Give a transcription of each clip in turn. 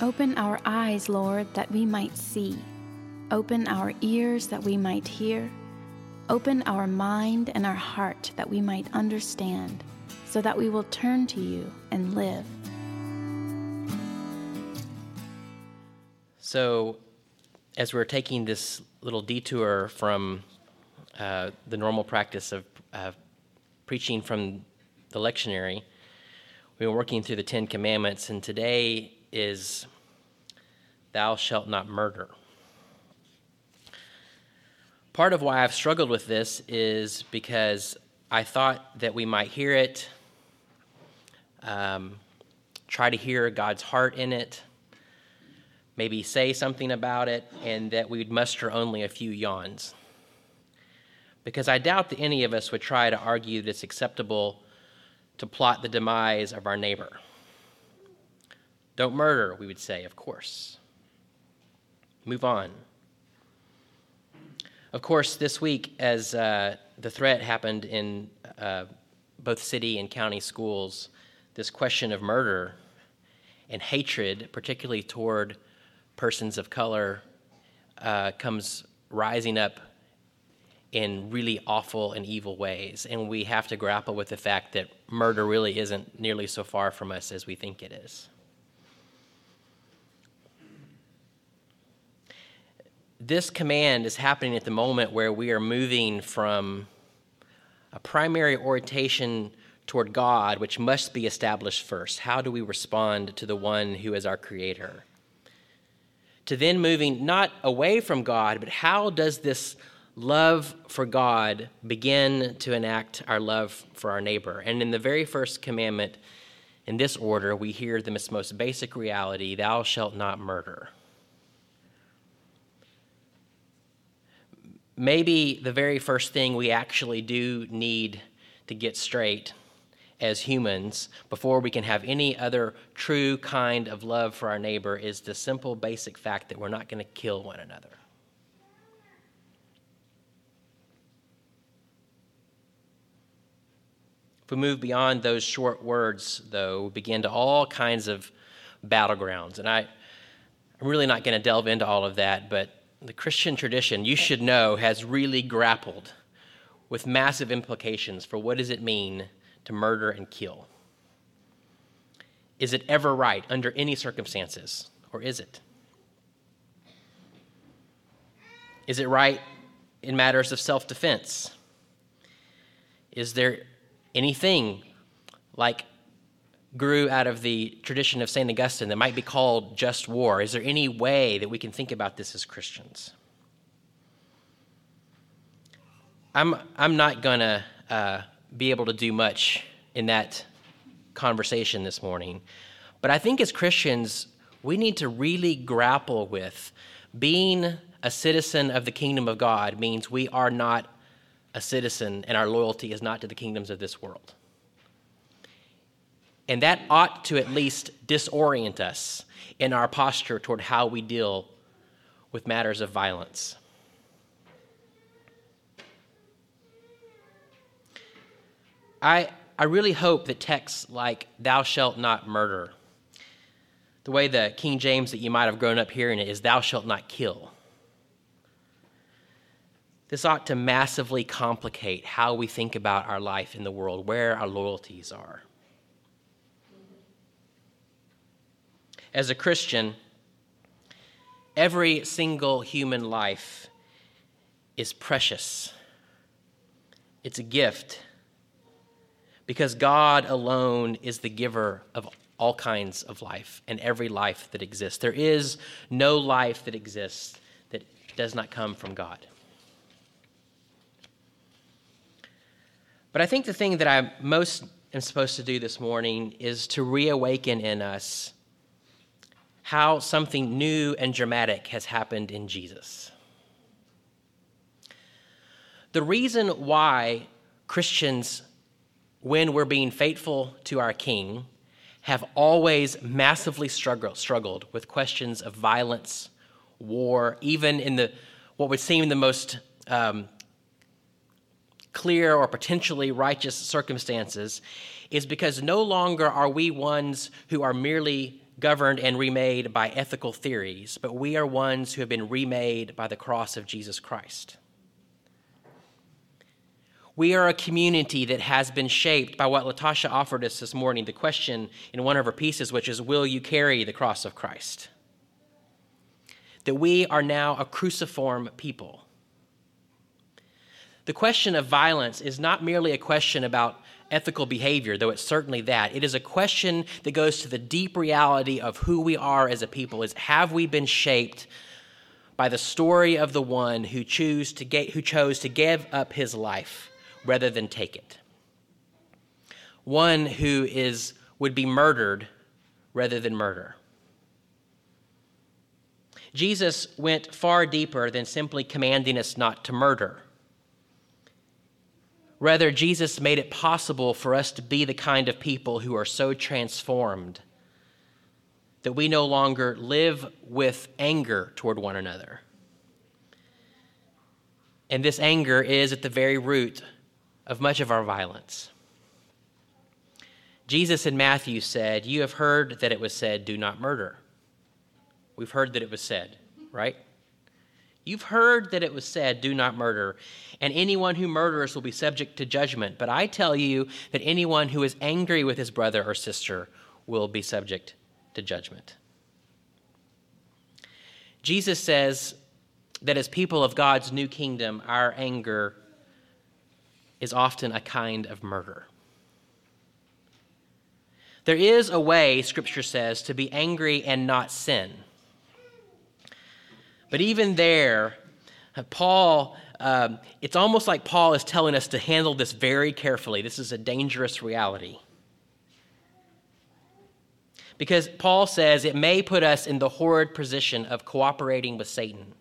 Open our eyes, Lord, that we might see. Open our ears that we might hear. Open our mind and our heart that we might understand, so that we will turn to you and live. So, as we're taking this little detour from the normal practice of preaching from the lectionary, we were working through the Ten Commandments, and today is thou shalt not murder. Part of why I've struggled with this is because I thought that we might hear it, try to hear God's heart in it, maybe say something about it, and that we'd muster only a few yawns. Because I doubt that any of us would try to argue that it's acceptable to plot the demise of our neighbor. Don't murder, we would say, of course. Move on. Of course, this week, as the threat happened in both city and county schools, this question of murder and hatred, particularly toward persons of color, comes rising up in really awful and evil ways. And we have to grapple with the fact that murder really isn't nearly so far from us as we think it is. This command is happening at the moment where we are moving from a primary orientation toward God, which must be established first. How do we respond to the one who is our creator? To then moving not away from God, but how does this love for God begin to enact our love for our neighbor? And in the very first commandment, in this order, we hear the most basic reality, thou shalt not murder. Maybe the very first thing we actually do need to get straight as humans before we can have any other true kind of love for our neighbor is the simple basic fact that we're not going to kill one another. If we move beyond those short words, though, we begin to all kinds of battlegrounds. And I'm really not going to delve into all of that, but the Christian tradition, you should know, has really grappled with massive implications for what does it mean to murder and kill. Is it ever right under any circumstances, or is it? Is it right in matters of self-defense? Is there anything like grew out of the tradition of St. Augustine that might be called just war? Is there any way that we can think about this as Christians? I'm not going to be able to do much in that conversation this morning, but I think as Christians, we need to really grapple with being a citizen of the kingdom of God means we are not a citizen and our loyalty is not to the kingdoms of this world. And that ought to at least disorient us in our posture toward how we deal with matters of violence. I really hope that texts like thou shalt not murder, the way the King James that you might have grown up hearing it is thou shalt not kill. This ought to massively complicate how we think about our life in the world, where our loyalties are. As a Christian, every single human life is precious. It's a gift because God alone is the giver of all kinds of life and every life that exists. There is no life that exists that does not come from God. But I think the thing that I most am supposed to do this morning is to reawaken in us how something new and dramatic has happened in Jesus. The reason why Christians, when we're being faithful to our King, have always massively struggled with questions of violence, war, even in the what would seem the most clear or potentially righteous circumstances, is because no longer are we ones who are merely governed and remade by ethical theories, but we are ones who have been remade by the cross of Jesus Christ. We are a community that has been shaped by what Latasha offered us this morning, the question in one of her pieces, which is, will you carry the cross of Christ? That we are now a cruciform people. The question of violence is not merely a question about ethical behavior, though it's certainly that. It is a question that goes to the deep reality of who we are as a people, is have we been shaped by the story of the one who chose to give up his life rather than take it? One who would be murdered rather than murder. Jesus went far deeper than simply commanding us not to murder. Rather, Jesus made it possible for us to be the kind of people who are so transformed that we no longer live with anger toward one another. And this anger is at the very root of much of our violence. Jesus in Matthew said, "You have heard that it was said, 'Do not murder.'" We've heard that it was said, right? You've heard that it was said, "Do not murder," and anyone who murders will be subject to judgment. But I tell you that anyone who is angry with his brother or sister will be subject to judgment. Jesus says that as people of God's new kingdom, our anger is often a kind of murder. There is a way, Scripture says, to be angry and not sin. But even there, it's almost like Paul is telling us to handle this very carefully. This is a dangerous reality. Because Paul says it may put us in the horrid position of cooperating with Satan.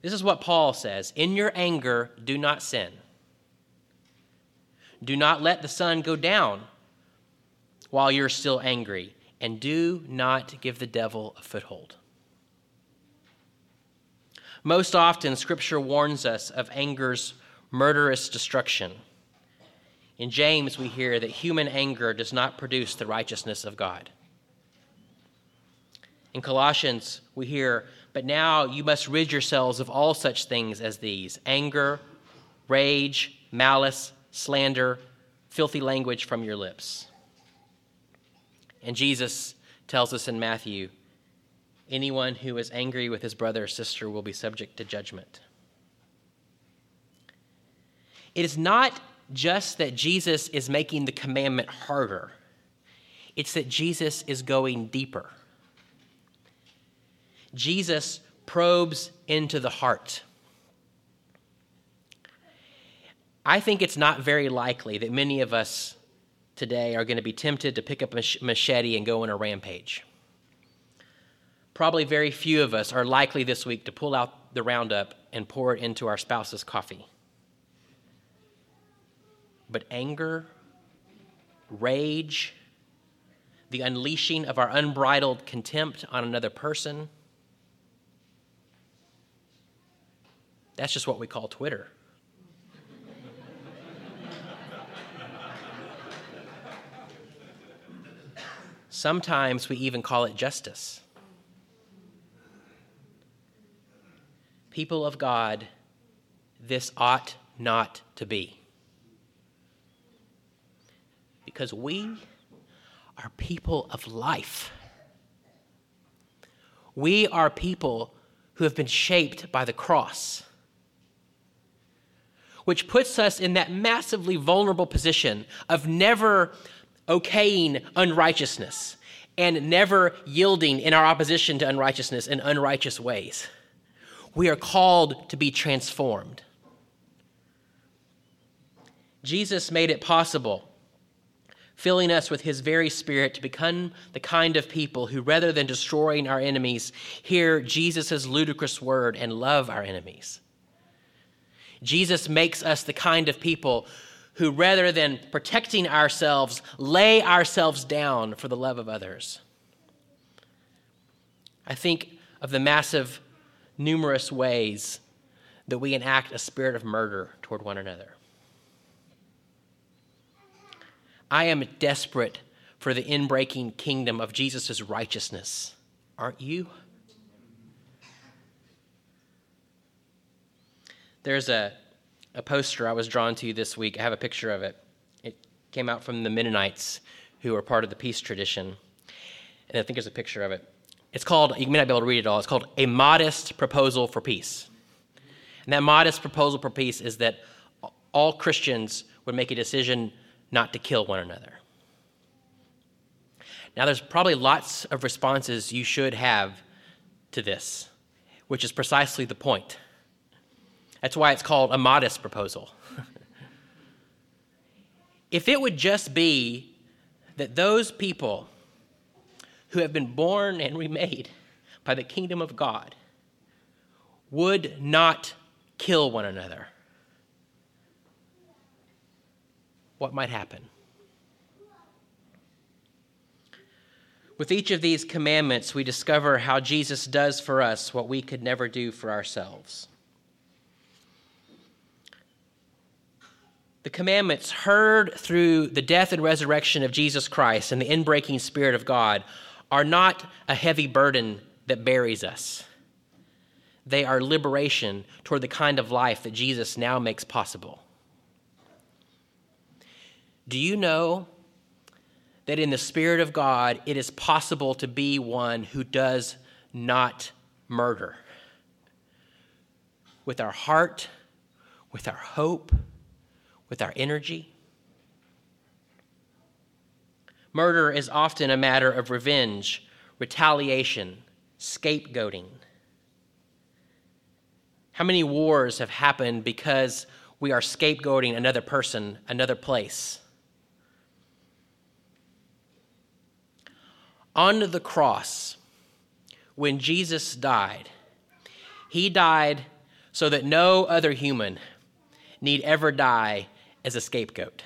This is what Paul says: "In your anger, do not sin. Do not let the sun go down while you're still angry, and do not give the devil a foothold." Most often, Scripture warns us of anger's murderous destruction. In James, we hear that human anger does not produce the righteousness of God. In Colossians, we hear, "But now you must rid yourselves of all such things as these: anger, rage, malice, slander, filthy language from your lips." And Jesus tells us in Matthew, anyone who is angry with his brother or sister will be subject to judgment. It is not just that Jesus is making the commandment harder. It's that Jesus is going deeper. Jesus probes into the heart. I think it's not very likely that many of us today are going to be tempted to pick up a machete and go on a rampage. Probably very few of us are likely this week to pull out the Roundup and pour it into our spouse's coffee. But anger, rage, the unleashing of our unbridled contempt on another person, that's just what we call Twitter. Sometimes we even call it justice. People of God, this ought not to be. Because we are people of life. We are people who have been shaped by the cross, which puts us in that massively vulnerable position of never okaying unrighteousness and never yielding in our opposition to unrighteousness in unrighteous ways. We are called to be transformed. Jesus made it possible, filling us with his very Spirit, to become the kind of people who, rather than destroying our enemies, hear Jesus' ludicrous word and love our enemies. Jesus makes us the kind of people who, rather than protecting ourselves, lay ourselves down for the love of others. I think of the numerous ways that we enact a spirit of murder toward one another. I am desperate for the inbreaking kingdom of Jesus' righteousness. Aren't you? There's a poster I was drawn to this week. I have a picture of it. It came out from the Mennonites, who are part of the peace tradition. And I think there's a picture of it. It's called, you may not be able to read it all, it's called A Modest Proposal for Peace. And that modest proposal for peace is that all Christians would make a decision not to kill one another. Now, there's probably lots of responses you should have to this, which is precisely the point. That's why it's called a modest proposal. If it would just be that those people who have been born and remade by the kingdom of God would not kill one another, what might happen? With each of these commandments, we discover how Jesus does for us what we could never do for ourselves. The commandments, heard through the death and resurrection of Jesus Christ and the inbreaking Spirit of God, are not a heavy burden that buries us. They are liberation toward the kind of life that Jesus now makes possible. Do you know that in the Spirit of God, it is possible to be one who does not murder? With our heart, with our hope, with our energy. Murder is often a matter of revenge, retaliation, scapegoating. How many wars have happened because we are scapegoating another person, another place? On the cross, when Jesus died, he died so that no other human need ever die as a scapegoat.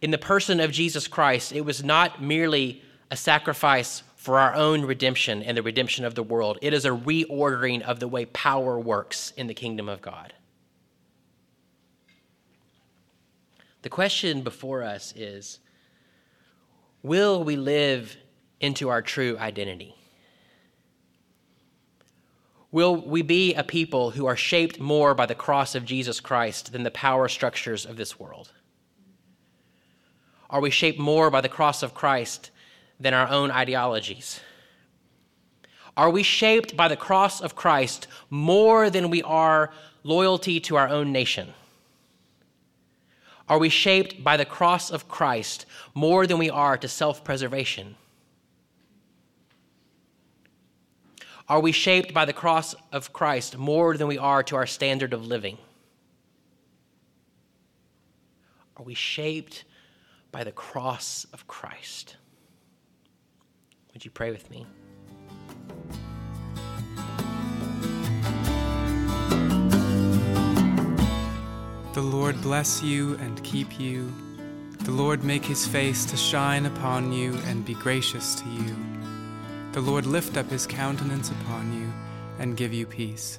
In the person of Jesus Christ, it was not merely a sacrifice for our own redemption and the redemption of the world. It is a reordering of the way power works in the kingdom of God. The question before us is, will we live into our true identity? Will we be a people who are shaped more by the cross of Jesus Christ than the power structures of this world? Are we shaped more by the cross of Christ than our own ideologies? Are we shaped by the cross of Christ more than we are loyalty to our own nation? Are we shaped by the cross of Christ more than we are to self-preservation? Are we shaped by the cross of Christ more than we are to our standard of living? Are we shaped by the cross of Christ? Would you pray with me? The Lord bless you and keep you. The Lord make his face to shine upon you and be gracious to you. The Lord lift up his countenance upon you and give you peace.